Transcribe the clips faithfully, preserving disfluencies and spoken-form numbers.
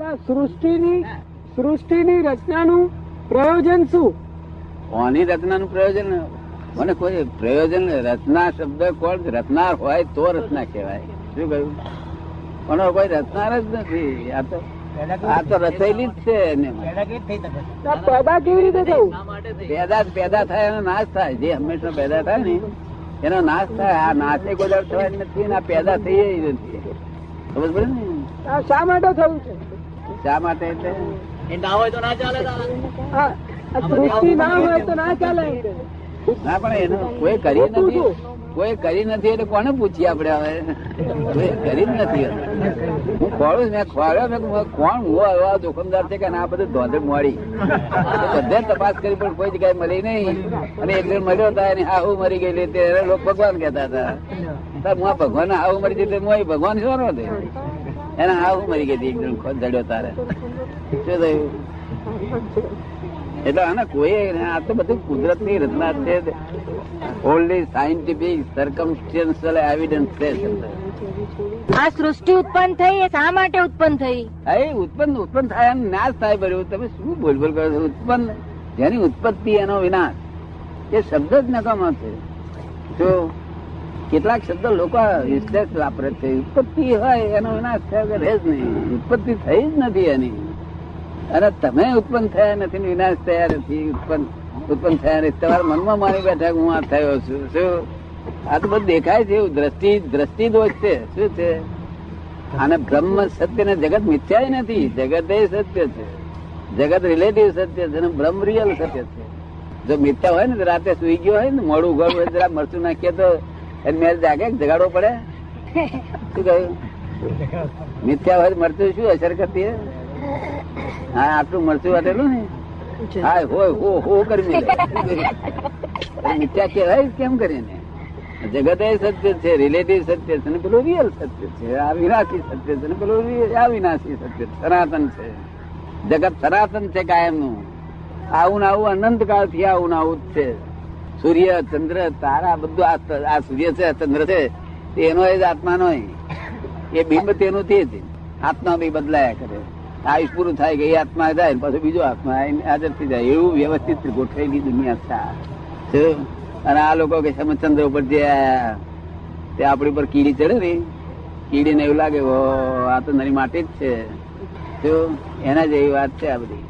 સૃષ્ટિની સૃષ્ટિની રચનાનું પ્રયોજન શું? કોની રચનાનું પ્રયોજન? મને કોઈ પ્રયોજન, રચના શબ્દ કોણ રચનાર હોય તો રચના કહેવાય. શું કહ્યું? પણ કોઈ રચનાર જ નથી. આ તો આ તો રચેલી જ છે. એને પેદા કેવી રીતે થયું? પેદા પેદા થાય એનો નાશ થાય. જે હંમેશા પેદા થાય ને એનો નાશ થાય. આ નાશે કોઈ દર થવા નથી ને આ પેદા થઈ નથી. ખબર પડે ને? શા માટે થયું છે? શા માટે? એટલે ના હોય તો ના ચાલે. ના હોય તો ના ચાલે. ના, પણ એનું કોઈ કરી નથી. કોઈ કરી નથી એટલે કોને પૂછીએ આપડે? હવે કરી જ નથી. હું ખોડું મેં ખોડ્યો કોણ હું જોખમદાર છે કે આ બધું ધોધે મળી બધે તપાસ કરી પણ કોઈ જગ્યાએ મળી નહીં. અને એક જણ મળ્યો હતા અને આવું મરી ગયેલી ત્યારે લોકો ભગવાન કહેતા હતા. હું ભગવાન આવું મરી ગઈ હું ભગવાન શું નો હતો? એને આવું મરી ગઈ હતી. એક જણ ખોટ જડ્યો તારે શું થયું? એટલે આને કોઈ, આ તો બધું કુદરત ની રચના છે. ઓનલી સાયન્ટિફિક સર્કમસ્ટેન્શિયલ એવિડન્સ છે. આ સૃષ્ટિ ઉત્પન્ન થઈ એ શા માટે ઉત્પન્ન થઈ? એ ઉત્પન્ન ઉત્પન્ન થાય અને નાશ થાય. બર્યું તમે શું બોલ બોલ કરો છો? ઉત્પન્ન જેની ઉત્પત્તિ એનો વિનાશ. એ શબ્દ જ નકામા છે. જો કેટલાક શબ્દ લોકો વિશેષ વાપરે છે. ઉત્પત્તિ હોય એનો વિનાશ થયો કે રહે જ નહીં. ઉત્પત્તિ થઈ જ નથી એની. અરે તમે ઉત્પન્ન થયા નથી, વિનાશ થયા નથી. ઉત્પન્ન ઉત્પન્ન થયા નથી. તમારા મનમાં માની બેઠા હું આ થયો છું. શું આ તો બધું દેખાય છે? દ્રષ્ટિ દ્રષ્ટિ દોષ છે. શું છે? આને બ્રહ્મ સત્ય ને જગત મિથ્યા નથી. જગત એ સત્ય છે. જગત રિલેટિવ સત્ય છે અને બ્રહ્મ રિયલ સત્ય છે. જો મિથ્યા હોય ને, રાતે સુઈ ગયો હોય ને, મોડું ઘર હોય, જરા મરચું નાખીએ તો એને મેળ જાગે જગાડવો પડે? શું કહ્યું? મિથ્યા હોય મરચું શું અસર કરતી? હા, આટલું મરચું વાટેલું ને હા હોય હો હો કરીને મિથ્યા કહેવાય કેમ કરીને? જગત એ સત્ય છે, રિલેટિવ સત્ય છે ને પેલું રિયલ સત્ય છે. આ વિનાશી સત્ય છે ને પેલું આ વિનાશી સત્ય સનાતન છે. જગત સનાતન છે કાયમનું. આવું ને આવું અનંતકાળથી આવું ને આવું જ છે. સૂર્ય ચંદ્ર તારા બધું આ સૂર્ય છે, ચંદ્ર છે, એનો જ આત્માનો એ બિંબ તેનું તે જ આત્મા બી બદલાયા કરે. આયુષ પૂરું થાય કે એ આત્મા જાય પછી બીજો આત્મા હાજર થઈ જાય. એવું વ્યવસ્થિત ગોઠવેલી દુનિયા છે. અને આ લોકો કે સમચંદ્ર ઉપર જે તે આપણી ઉપર કીડી ચડે ને, કીડીને એવું લાગે આ તો નરી માટે જ છે. તો એના જેવી વાત છે આ બધી.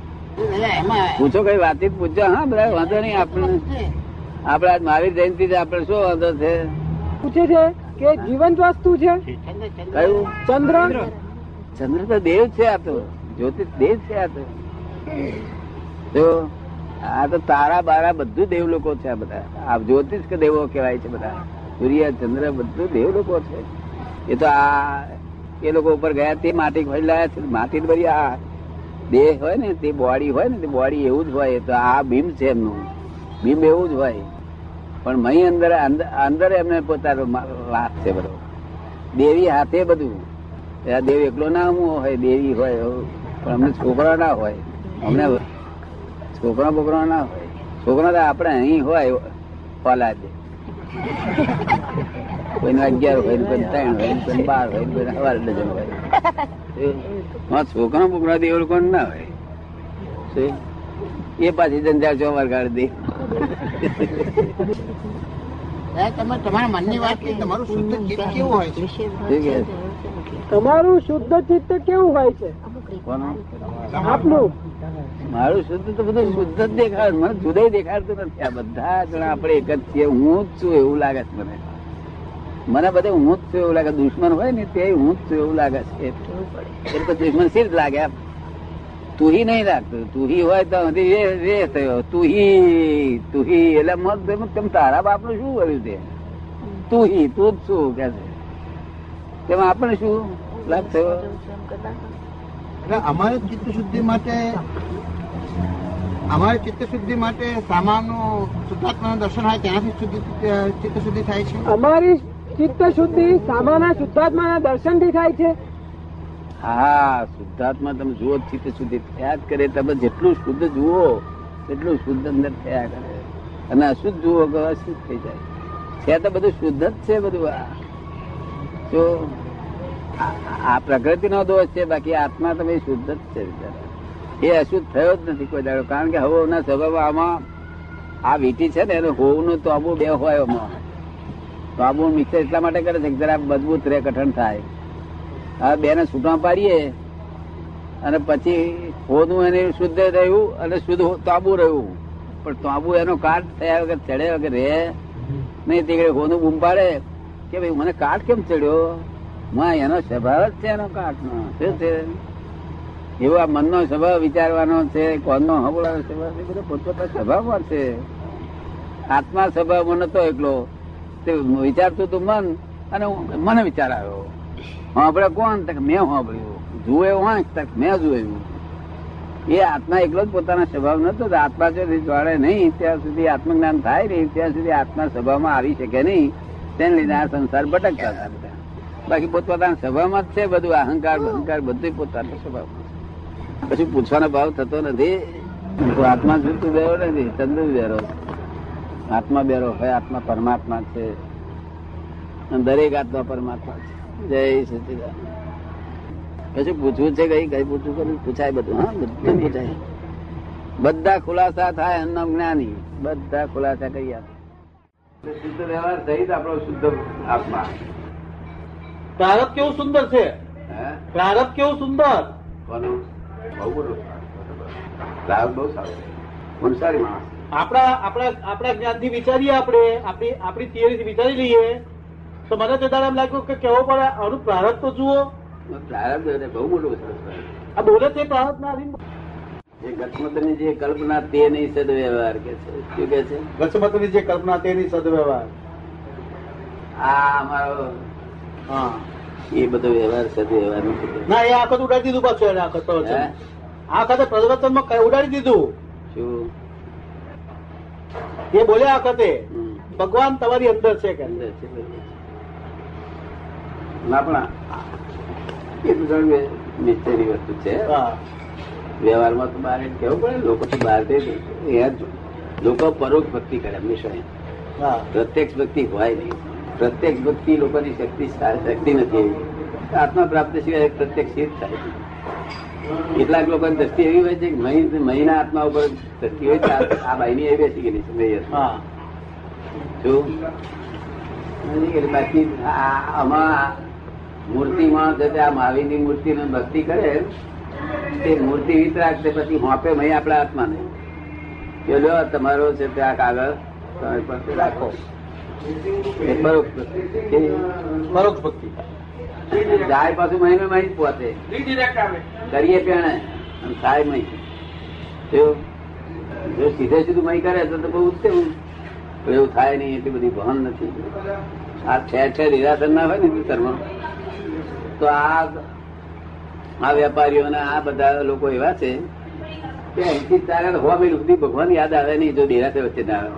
પૂછો કઈ વાતચીત પૂછજો. હા, બધા વાંધો નહીં. આપણે આપડે આજ મહાવીર જયંતિ છે. આપડે શું વાંધો છે? પૂછે છે કે જીવંત વસ્તુ છે કયું? ચંદ્ર. ચંદ્ર તો દેવ છે. આ તો જ્યોતિષ દેવ છે. આ તો આ તો તારા બારા બધું દેવ લોકો છે. આ બધા આ જ્યોતિષ કે દેવો કહેવાય છે. બધા સૂર્ય ચંદ્ર બધું દેવ લોકો છે. એ તો આ એ લોકો ઉપર ગયા તે માટી ભરી લાયા છે. માટી ભરી આ દેહ હોય ને તે બોડી હોય ને તે બોડી એવું જ હોય. તો આ બીમ છે એમનું. બીમ એવું જ હોય પણ મહી અંદર અંદર એમને પોતાનો વાત છે બધો. દેવી હાથે બધું. આ દેવ એકલો ના હોય, દેવી હોય પણ અમને છોકરા ના હોય. અમને છોકરા બોકરા ના હોય. છોકરા તો આપડે અહીં હોય ઓલાદ કોઈને અગિયાર હોય ને કોઈ ત્રણ હોય ને કોઈ બાર હોય ને કોઈ સવાર ડઝન હોય. છોકરા બોકરા દેવ લોકો ના હોય. એ પાછી જંજાર ચોમાર કાઢી દે. તમારા મનની વાત તમારું શુદ્ધ ચિત્ત કેવું હોય? તમારું શુદ્ધ ચિત્ત કેવું હોય છે? આપનું મારું શુદ્ધ તો બધું શુદ્ધ જ દેખાડ. મને જુદા દેખાડતું નથી. આ બધા જણા આપણે એક જ છીએ. હું જ છું એવું લાગે છે મને. મને બધે હું જ છું એવું લાગે. દુશ્મન હોય ને તે હું જ છું એવું લાગે છે. એટલે દુશ્મન સી જ લાગે. તુહી નહીં લાગતું. તુહી હોય તો રે થયો તુહી તુહી એટલે મત તેમ તારા બાપનું શું કર્યું તે? તુહી તું જ છું કે છે. તેમાં આપણને શું લાભ થયો? અમારે ચિત્ત શુદ્ધિ માટે અમારે ચિત્ત શુદ્ધિ માટે સામાન્ય શુદ્ધાત્માનું દર્શન થાય ત્યાંથી ચિત્ત શુદ્ધિ થાય છે. અમારી ચિત્ત શુદ્ધિ સામાન્ય શુદ્ધાત્માના દર્શનથી થાય છે. હા, શુદ્ધાત્મા તમે જુઓ ચિત્ત શુદ્ધિ થયા જ કરે. તમે જેટલું શુદ્ધ જુઓ એટલું શુદ્ધ અંદર થયા કરે. અને અશુદ્ધ જુઓ કે અશુદ્ધ થઈ જાય છે. તો બધું શુદ્ધ જ છે બધું. તો આ પ્રકૃતિ નો દોષ છે, બાકી આત્મા તમે શુદ્ધ જ છે બિચારા. એ અશુદ્ધ થયો જ નથી કોઈ દાડો, કારણ કે હવના સ્વભાવ આમાં આ વીટી છે ને એનો હોવનું તો આબુ બે હોય, આમાં તો આબુ મિક્સર એટલા માટે કરે છે કે જરા મજબૂત રે, કઠણ થાય. હવે બે ને છૂટા પાડીએ અને પછી હોનું એને શુદ્ધ રહ્યું અને શુદ્ધ તાબુ રહ્યું, પણ તાબુ એનો કાટ થયા વગર ચડે વગર રહે નહીં. તે હોનું બૂમ પાડે કે ભાઈ મને કાટ કેમ ચડ્યો, માં એનો સ્વભાવ જ છે એનો કાટનો. શું છે એવો આ મનનો સ્વભાવ વિચારવાનો છે, કોનનો હવળાનો સ્વભાવ, એ બધો પોતપોતા સ્વભાવમાં છે. આત્મા સ્વભાવ મને તો એકલો તે વિચારતું તું મન, અને મને વિચાર આવ્યો સાંભળે કોણ, મેં સાંભળ્યું, જુએ વાંક મેં જોયું. એ આત્મા એકલો જ પોતાના સ્વભાવ નતો, આત્મા સુધી જોડે નહીં ત્યાં સુધી આત્મજ્ઞાન થાય નહીં, ત્યાં સુધી આત્મા સ્વભાવમાં આવી શકે નહીં. તેને લીધે આ સંસાર ભટકતા હતા. બાકી પોતપોતાના સ્વભાવમાં જ છે બધું, અહંકાર અહંકાર બધું પોતાના સ્વભાવમાં, પછી પૂછવાનો ભાવ થતો નથી. આત્મા જુદું બેરો નથી, ચંદુ બેરો, આત્મા બેરો હોય. આત્મા પરમાત્મા છે, દરેક આત્મા પરમાત્મા છે. જય સચિદાનંદ. પછી પૂછવું છે કઈ કઈ પૂછવું, પૂછાય બધું. હા બધું પૂછાય, બધા ખુલાસા થાય. અન્નમ જ્ઞાની બધા ખુલાસા કરી આપે. શુદ્ધ વ્યવહાર સહિત આપણો શુદ્ધ આત્મા. પ્રારબ્ધ કેવું સુંદર છે, પ્રારબ્ધ કેવું સુંદર. કોનું બહુ બધું પ્રારબ્ધ બહુ સારું, સારી માણસ. આપણા આપણા આપણા જ્ઞાનથી વિચારીએ, આપણે આપણી આપણી થિયરીથી વિચારી લઈએ તો મને તે દાડા એમ લાગ્યું કે કેવો પડે આનું પ્રારબ્ધ તો જુઓ. પ્રારબ્ધ બહુ મોટું બોલે છે, પ્રારબ્ધ ના ગતમતની જે કલ્પના તે નહીં સદવ્યવહાર કે છે. શું કે છે? ગતમતની જે કલ્પના તે નહીં સદવ્યવહાર. આ અમારો એ બધો વ્યવહાર સદવ્યવહાર ના, એ આખત ઉડાડી દીધું પાછું. આખતે પ્રવર્તનમાં ઉડાડી દીધું. શું એ બોલ્યા આખતે? ભગવાન તમારી અંદર છે કે અંદર છે ના, પણ મિસ્ટરી વસ્તુ છે વ્યવહારમાં. તો બહાર કેવું પડે લોકો, બહાર લોકો પરોક્ષ ભક્તિ કરે હંમેશા, પ્રત્યક્ષ ભક્તિ હોય નહીં. પ્રત્યક્ષ ભક્તિ લોકોની શક્તિ શક્તિ નથી એવી, આત્મા પ્રાપ્ત સિવાય પ્રત્યક્ષ હિત થાય છે. કેટલાક લોકોની દ્રષ્ટિ એવી હોય છે કે મહિના આત્મા ઉપર દ્રષ્ટિ હોય છે. આ બાઈની એ બેસી ગયેલી છે મેયર. બાકી આમાં મૂર્તિમાં જતા આ મહાવીર ની મૂર્તિ ને ભક્તિ કરે તે મૂર્તિ વિતરાક છે, પછી હોંપે મહી આપણા આત્માને કે લો તમારો છે તે આ કાગળ તમે પાસે રાખો. પરોક્ષ ભક્તિ જાય પાછું મહિને મહી જ પોતે કરીએ પેણે અને સાહેબ મહી. જો સીધે સીધું મહી કરે તો બહુ ઉત્તેવું એવું થાય નહીં, એટલી બધી ભાન નથી. આ ઠેર ઠેર નિરાશન ના હોય ને વિસ્તારમાં તો આ આ વેપારીઓને આ બધા લોકો એવા છે કે અહીંથી તારે હોમી સુધી ભગવાન યાદ આવે નહીં. જો દેરાસર વચ્ચે ના આવે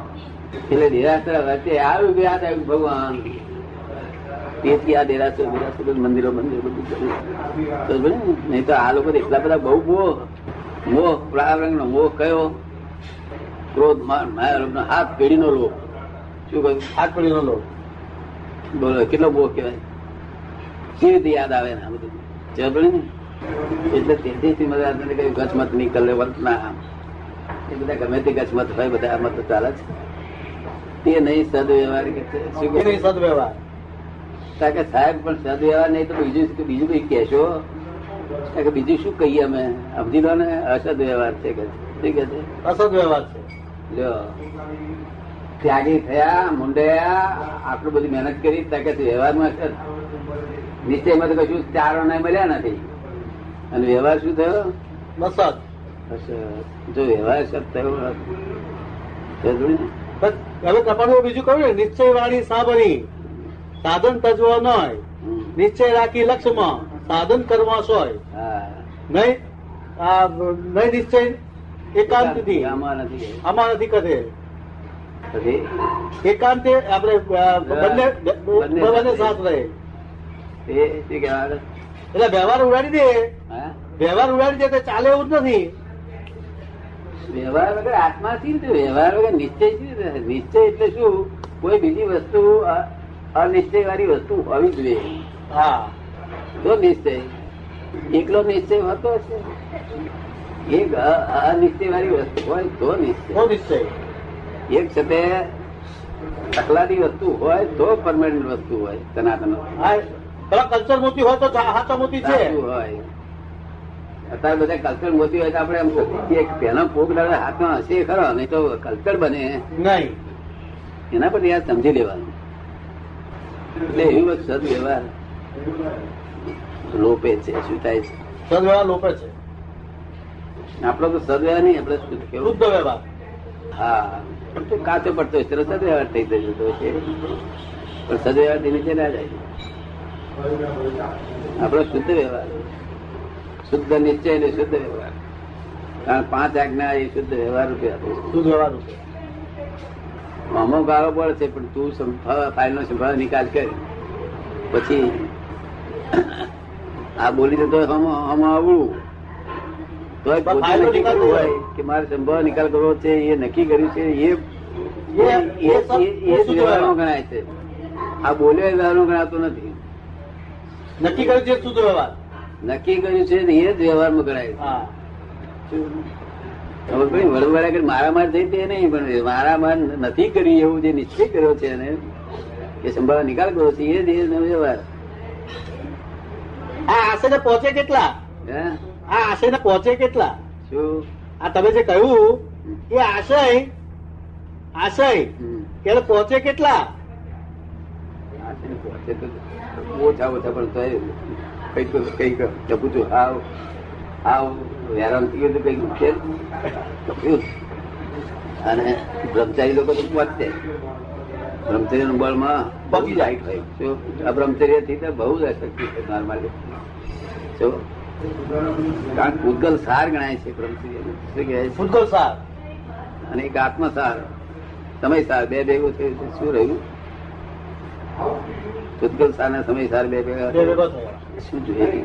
એટલે દેરાસર વચ્ચે આવ્યું યાદ આવ્યું ભગવાન, તેથી આ દેરાસર દેરાસર મંદિરો મંદિરો બધું કર્યું. નહીં તો આ લોકો એટલા બધા બહુ મોહ મોહ પ્રારંગનો મોહ કયો ક્રોધ માયા હાથ પેઢીનો લોભ. શું કહ્યું? હાથ પેઢીનો લોભ બોલો કેટલો મોહ કહેવાય, કેવી રીતે યાદ આવે ને આ બધું ચડે ને. એટલે તેથી આત્માને કહ્યું ગચમત ની કલ્પના. એ બધા ગમે તે ગચમત હોય બધા આ મત ચાલે છે તે નહીં સદવ્યવહાર કે છે. શું નહીં સદવ્યવહાર? કારણ કે સાહેબ પણ સદવ્યવહાર નહીં તો બીજું બીજું કઈ કહેશો કે બીજું શું કહીએ અમે? સમજી લો ને અસદ વ્યવહાર છે કે શું કે છે? અસદ વ્યવહાર છે. જો ત્યાગી થયા મુંડ્યા આટલું બધી મહેનત કરી ત્યાં કે વ્યવહારમાં નિશ્ચયમાં તો કશું ચારો ને મળ્યા નથી. અને વ્યવહાર શું થયો? બસત. જો વ્યવહાર સત થયો. બીજું કહ્યું નિશ્ચય વાળી સાબરી સાધન તજવો ન હોય, નિશ્ચય રાખી લક્ષ્યમાં સાધન કરવા સોય નહીં. નહીં નિશ્ચય એકાંતથી આમાં નથી, આમાં નથી કરે એકાંતે આપણે બંને બંને સાથ રહે. એટલે વ્યવહાર ઉડાડી દે, વ્યવહાર ઉડાડી દે ચાલે એવું જ નથી. વ્યવહાર વગર આત્મા શી રીતે? વ્યવહાર વગર નિશ્ચય શી રીતે? નિશ્ચય એટલે શું? કોઈ બીજી વસ્તુ અનિશ્ચય વાળી વસ્તુ હોવી જોઈએ. હા કેટલો નિશ્ચય, એકલો નિશ્ચય હોતો હશે. એક અનિશ્ચય વાળી વસ્તુ હોય તો નિશ્ચય નિશ્ચય એક સાથે તકલાની વસ્તુ હોય તો પરમાનન્ટ વસ્તુ હોય, સનાતન કલ્ચર મોતી હોય તો મોતી હોય. અત્યારે બધા કલ્ચર મોતી હોય તો આપડે એમ શકીએ કે પેલો કોક દાડા હાથમાં હશે ખરો, નહીં તો કલ્ચર બને નહીં. એના પર યાદ સમજી લેવાનું. એટલે એવું જ સદવ્યવહાર લોપે છે. શું થાય છે? સદવ્યવહાર લોપે છે. આપડો તો સદવ્યવહાર નહીં, આપડે શુદ્ધ વ્યવહાર. હા, કાચો પડતો હોય તો સદવ્યવહાર થઈ જતો છે, પણ સદવ્યવહાર તેની છે ના જાય. આપડો શુદ્ધ વ્યવહાર, શુદ્ધ નિશ્ચય અને શુદ્ધ વ્યવહાર, કારણ પાંચ આજ્ઞા એ શુદ્ધ વ્યવહાર રૂપે આપે. શુદ્ધ વ્યવહાર રૂપે અમો ગાળો પડે છે, પણ તું ફાઇલનો સંભાવ નિકાલ કર. પછી આ બોલી જતો આવડું તોય નક્કી કરવું હોય કે મારે સંભાવ નિકાલ કરવો છે, એ નક્કી કર્યું છે. એ વ્યવહારનો ગણાય છે, આ બોલ્યો એ વ્યવહારનો ગણાતો નથી. નક્કી કર્યું છે શુદ્ધ વ્યવહાર, નક્કી કર્યું છે એ જ વ્યવહારમાં ગણાય છે. વડવડા મારામાર થઈ તે નહીં, પણ મારામાર નથી કરી એવું જે નિશ્ચય કર્યો છે એને એ સંભાવ નિકાલ કર્યો છે એ જ વ્યવહાર. આ આશયને પહોંચે કેટલા? આ આશયને પહોંચે કેટલા? શું આ તમે જે કહ્યું એ આશય આશય કે પહોંચે કેટલા? આશય પહોંચે તો ઓછા ઓછા, પણ તો કઈક કઈક જપું છું. આવ આવ હેરાન થઈ ગયું કઈક ઉઠે. અને બ્રહ્મચારી લોકો તો પહોંચશે, બ્રહ્મચર્ય નું બળમાં બગી જાય. આ બ્રહ્મચર્ય થી તો બહુ જ શક્તિ છે મારા માટે, કારણ ભૂતગલ સાર ગણાય છે બ્રહ્મચર્ય. ભૂતગલ સાર અને એક આત્મા સાર, સમય સાર બે ભેગો થયું છે. શું રહ્યું? ભૂતગલ સાર ને સમય સાર બે ભેગા. શું જોઈએ?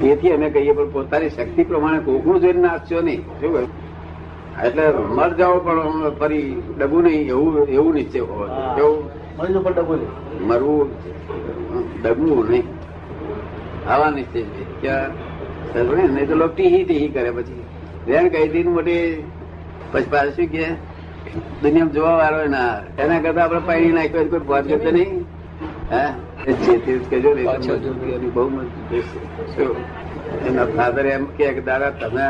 તેથી અમે કહીએ, પણ પોતાની શક્તિ પ્રમાણે કોકનું જોઈને નાચશો નહીં. શું કહ્યું? એટલે મર જાઓ પણ ફરી ડગું નહીં, એવું એવું નિશ્ચય હોવો જોઈએ. મરવું ડગવું નહીં, આવા નિશ્ચય છે. ત્યાં નહીં તો લોકો ટીહી ટીહી કરે. પછી રેણ કહી દીધું મોટે પછી પાસે શું કે દુનિયામાં જોવા વાળો ના, એના કરતા આપણે પાણી નાખ્યો કોઈ પહોંચ કરશે નહીં. હા, ફાધર એમ કે દાદા તમે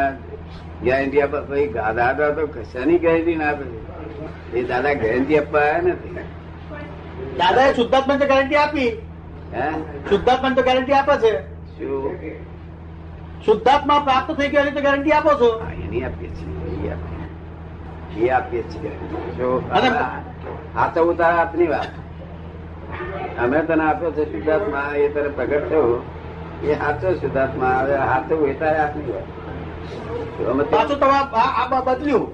ગેરંટી આપવા. દાદા તો કશાની ગેરંટી ના આપે, એ દાદા ગેરંટી આપવા આવ્યા નથી. દાદા એ શુદ્ધાત્મા તો ગેરંટી આપી. હે, શુદ્ધાત્મા તો ગેરંટી આપે છે. શું શુદ્ધાત્મા પ્રાપ્ત થઈ ગયો તો ગેરંટી આપો છો? એની આપીએ છીએ, એ આપીએ છીએ. હાથો ઉતારા આપની વાત. અમે તને આપ્યો છે શુદ્ધાત્મા, એ તને પ્રગટ થયો એ સાચો શુદ્ધાત્મા. હવે હાથો વેતા આપ્યું બદલ્યું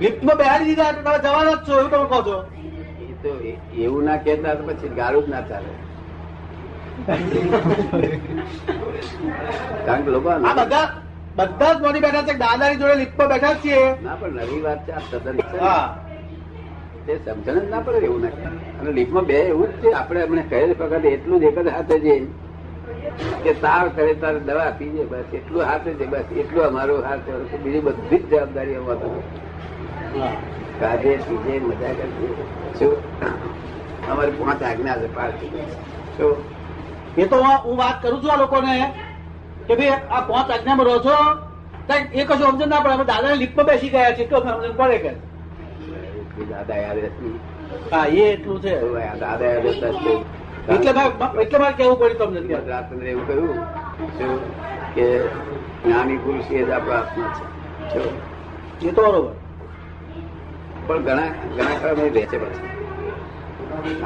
લિફ્ટમાં બેહાડી દીધા, તમે જવાના જ છો એવું તમે કહો છો. એ તો એવું ના કહેતા તો પછી ગાળું જ ના ચાલે. કારણ કે લોકો બધા બધા જ મોડી બેઠા છે, દાદાની જોડે લિફ્ટમાં બેઠા છીએ. ના, પણ નવી વાત છે આ સદન. હા, સમજણ જ ના પડે એવું ના. અને લીફમાં બે એવું જ છે. આપણે એમને કહેલ વખતે એટલું જ એક જ હાથે છે કે તાવ કરે તારે દવા પીજે, બસ એટલું હાથે છે, બસ એટલું અમારું હાથ. બીજી બધી જ જવાબદારી અમારું કાઢે પીજે મજા કરશે. શું અમારી પાંચ આજ્ઞા છે પાર થઈ ગઈ. શું એ તો હું વાત કરું છું આ લોકોને કે ભાઈ આ પાંચ આજ્ઞામાં રહો છો એ કશું સમજણ ના પડે. અમે દાદાને લીફમાં બેસી ગયા છીએ તો સમજણ પડે કે દાદા યાદ રહેતી. હા, એ એટલું છે. દાદા યાદ રહેતા એટલે મારે કેવું પડ્યું તમને રાજચંદ્ર એવું કહ્યું કે જ્ઞાની પુરુષ એ જ આપણો આત્મા છે. એ તો બરોબર, પણ ઘણા ઘણા ખરા મને રહે છે પાછા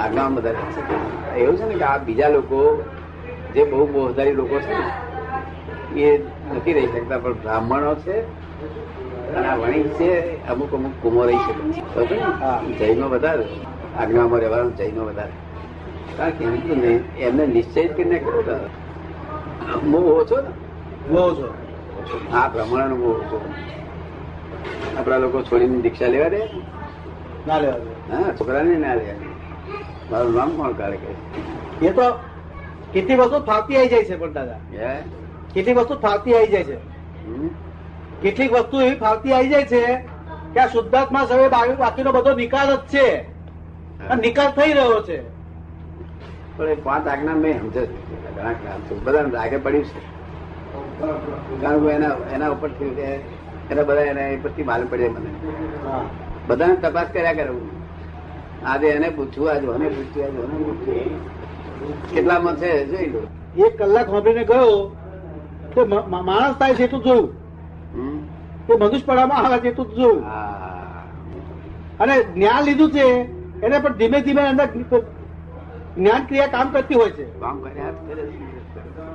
આગમાં બધા રહે છે. એવું છે ને કે આ બીજા લોકો જે બહુ બોહદારી લોકો છે એ નથી રહી શકતા, પણ બ્રાહ્મણો છે વણિક છે, અમુક અમુક કુમો રહી શકે. જૈનો વધારે આજ્ઞામાં રહેવાનું, જૈનો વધારે. કારણ કે એમને નિશ્ચય કરીને બહુ ઓછો ને બહુ ઓછો. આ બ્રાહ્મણ બહુ ઓછો. આપડા લોકો છોડીને દીક્ષા લેવા દે ના લેવા દે. હા, છોકરાને ના લેવા દે. મારું નામ કોણ કાઢે? એ તો કેટલી વસ્તુ ફાવતી આવી જાય છે પણ દાદા? કેટલીક વસ્તુ ફાવતી આવી જાય છે, કેટલીક વસ્તુ એવી ફાવતી આવી જાય છે કે આ શુદ્ધાત્મા સવે બાકીનો બધો નિકાલ જ છે, નિકાલ થઈ રહ્યો છે. પણ એ પાંચ આજ્ઞા મેં સમજ બધા આગળ પડ્યું છે, કારણ કે એના એના ઉપર થયું છે, એના બધા એના પરથી માલુમ પડે. મને બધાને તપાસ કર્યા કરવું, આજે એને પૂછવું, આજે મને પૂછ્યું, આજે મને પૂછ્યું, કેટલામાં છે જોઈ લો. એક કલાક હોબીને ગયો તો માણસ થાય છે એટલું જોયું, તો મનુષ્યપણામાં આવે છે એટલું જોયું, અને જ્ઞાન લીધું છે એને પણ ધીમે ધીમે અંદર જ્ઞાન ક્રિયા કામ કરતી હોય છે. કામ કર્યા જ કરે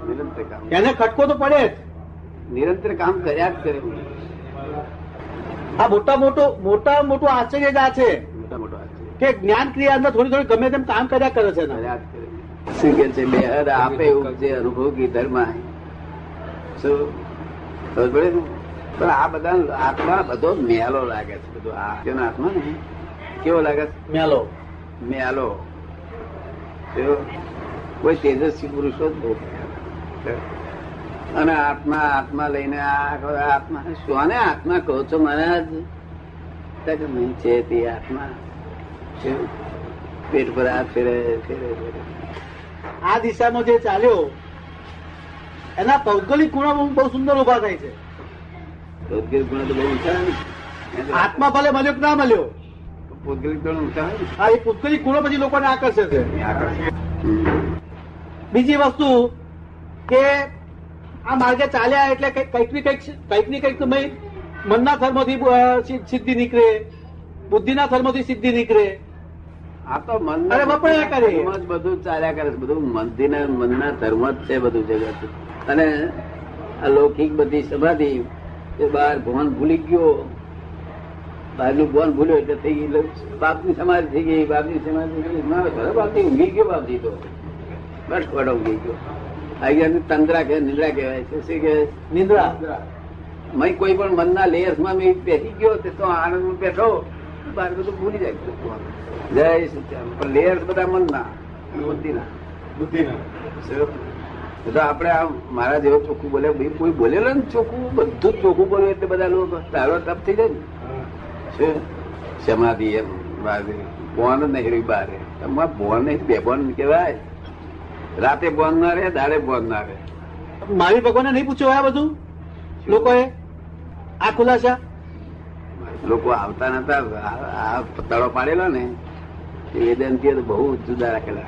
નિરંતર, કામ એને ખટકો તો પડે જ, નિરંતર કામ કર્યા જ કરે. આ મોટા મોટો મોટા મોટું આશ્ચર્ય જ આ છે કે જ્ઞાન ક્રિયા અંદર થોડી થોડી ગમે તેમ કામ કર્યા કરે છે. શું કે છે? બેહદ આપે એવું જે અનુભવી ધર્મ પડે. પણ આ બધા આત્મા બધો મેલો લાગે છે, બધો આ આત્મા ને કેવો લાગે છે? મેલો મેલો કોઈ તેજસ્વી પુરુષો જ અને આત્મા આત્મા લઈને આત્મા શું આત્મા કહો છો મહારાજ? નહીં છે તે આત્મા પેટ પર આ ફેરે ફેરે. આ દિશામાં જે ચાલ્યો એના ભૌગોલિક ગુણો બહુ સુંદર ઉભા થાય છે. ભૌગોલિક ગુણો તો બહુ ઊંચા, આત્મા ભલે મળ્યો કે ના મળ્યો, ભૌગોલિક ગુણો ઊંચા. હા, એ ભૌગોલિક ગુણો પછી લોકોને આકર્ષે છે. બીજી વસ્તુ કે આ માર્ગે ચાલ્યા એટલે કંઈક ને કંઈક કંઈક ને કંઈક તમે મનના ધર્મથી સિદ્ધિ નીકળે, બુદ્ધિના ધર્મથી સિદ્ધિ નીકળે. આ તો મન જ બધું ચાલ્યા કરે છે, બધું મનના મનના ધર્મ જ છે બધું જગત. અને અલૌકિક બધી સમાધિ એ બહાર ભવન ભૂલી ગયો, બહારનું ભવન ભૂલ્યો એટલે થઈ ગયું બાપની સમાધિ થઈ ગઈ, બાપની સમાધિ થઈ ગઈ, બાપથી ઊંઘી ગયો, બાપથી તો બસ ખોટો ઊંઘી ગયો. આગળ તંદ્રા કે નિંદ્રા કહેવાય છે. શું કહેવાય? નિંદ્રા. મય કોઈ પણ મનના લેયર્સમાં મેં બેસી ગયો તો આનંદ બેઠો, બહાર બધું ભૂલી જાય. જય સત્યાન. પણ લેયર્સ બધા મનના બુદ્ધિના બુદ્ધિના તો આપણે આ મારા જેવો ચોખ્ખું બોલે, કોઈ બોલેલો ને ચોખ્ખું, બધું જ ચોખ્ખું બોલે એટલે બધા લોકો તારો તપ થઈ જાય ને. શું સમાધિ એમ બોન નહીં રહી બારે, તમારે બોન નહીં, બે બોન કહેવાય. રાતે બોન ના રહે, દાડે બોન ના રહે. મારી ભગવાનને નહીં પૂછ્યું આ બધું લોકોએ? આ ખુલાસા લોકો આવતા નતા, આ પતાળો પાડેલો ને વેદાંતિએ તો બહુ જુદા રાખેલા.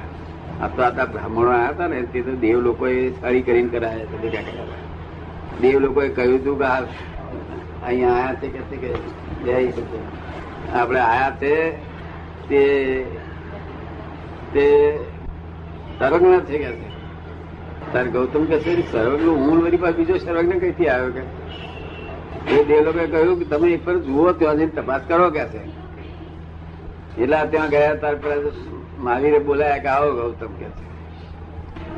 આ તો આતા બ્રાહ્મણો આવ્યા હતા ને તે તો દેવ લોકોએ સારી કરીને કરાયા ભેગા કરાવ્યા. દેવ લોકોએ કહ્યું હતું કે અહીંયા આયા તે કે જય આપણે આયા તે તે સર્વજ્ઞ થઈ ગયા છે. તારે ગૌતમ કે છે સર્વજ્ઞ હું મારી પાસે બીજો સર્વજ્ઞ કઈથી આવ્યો? કે એ દેવ લોકોએ કહ્યું કે તમે એક પર જુઓ, ત્યાં જઈને તપાસ કરો કે છે. એટલે ત્યાં ગયા, તાર પર મહાવીરે બોલાયા કે આવો ગૌતમ કે છે.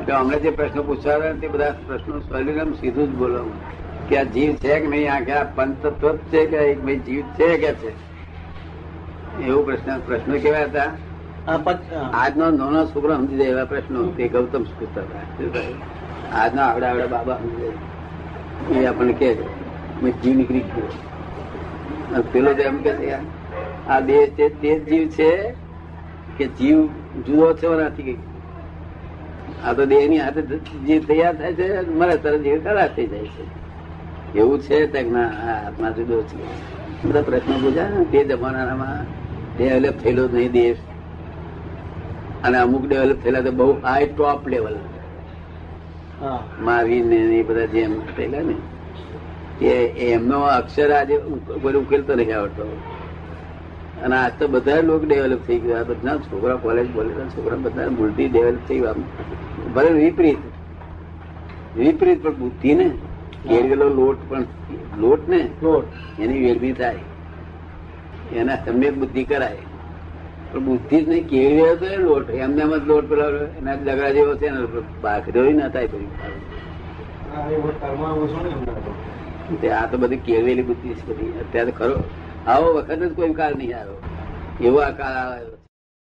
એટલે અમને જે પ્રશ્નો પૂછવા તે બધા પ્રશ્નો સોલ્યુશન સીધું જ બોલો કે આ જીવ છે કે નહીં, આ કે આ પંચતત્વ છે કે એક ભાઈ જીવ છે કે છે, એવું પ્રશ્ન પ્રશ્નો કેવા હતા? આજનો નાનો છોકરો સમજી જાય એવા પ્રશ્નો તે ગૌતમ પૂછતા હતા. આજના આવડા આવડા બાબા સમજી જાય એ આપણને કે જીવ નીકળી ગયો. પેલો તો એમ કે આ દેહ છે તે જ જીવ છે કે જીવ જુદો છે નથી? આ તો દેહ ની હાથે જીવ તૈયાર થાય છે, મને તરત જીવ તૈયાર થઈ જાય છે, એવું છે તેના હાથમાં જુદો છે. બધા પ્રશ્નો પૂછ્યા તે જમાનામાં ડેવલપ થયેલો નહીં દેશ, અને અમુક ડેવલપ થયેલા તો બહુ હાઈ ટોપ લેવલ મારીને એ બધા જેમ થયેલા ને એમનો અક્ષર આજે ઉકેલતો નહીં આવડતો. અને આજ તો બધા લોકો ડેવલપ થઈ ગયા, બધા છોકરા કોલેજ બોલેલા છોકરા બધા બુદ્ધિ ડેવલપ થઈ ગયા. ભલે વિપરીત વિપરીત પણ બુદ્ધિ ને ઘેરવેલો લોટ, પણ લોટ ને લોટ એની વેરવી થાય, એના સમ્યક બુદ્ધિ કરાય. પણ બુદ્ધિ જ નહીં કેળવ્યો તો એ લોટ એમને એમ જ લોટ પેલો એના લગડા જેવો છે ને, બાકરો ના થાય પછી. આ તો બધી કેળવેલી બુદ્ધિ છે બધી અત્યારે. ખરો આવો વખત જ કોઈ કાળ નહીં આવ્યો, એવો આ કાળ આવ્યો.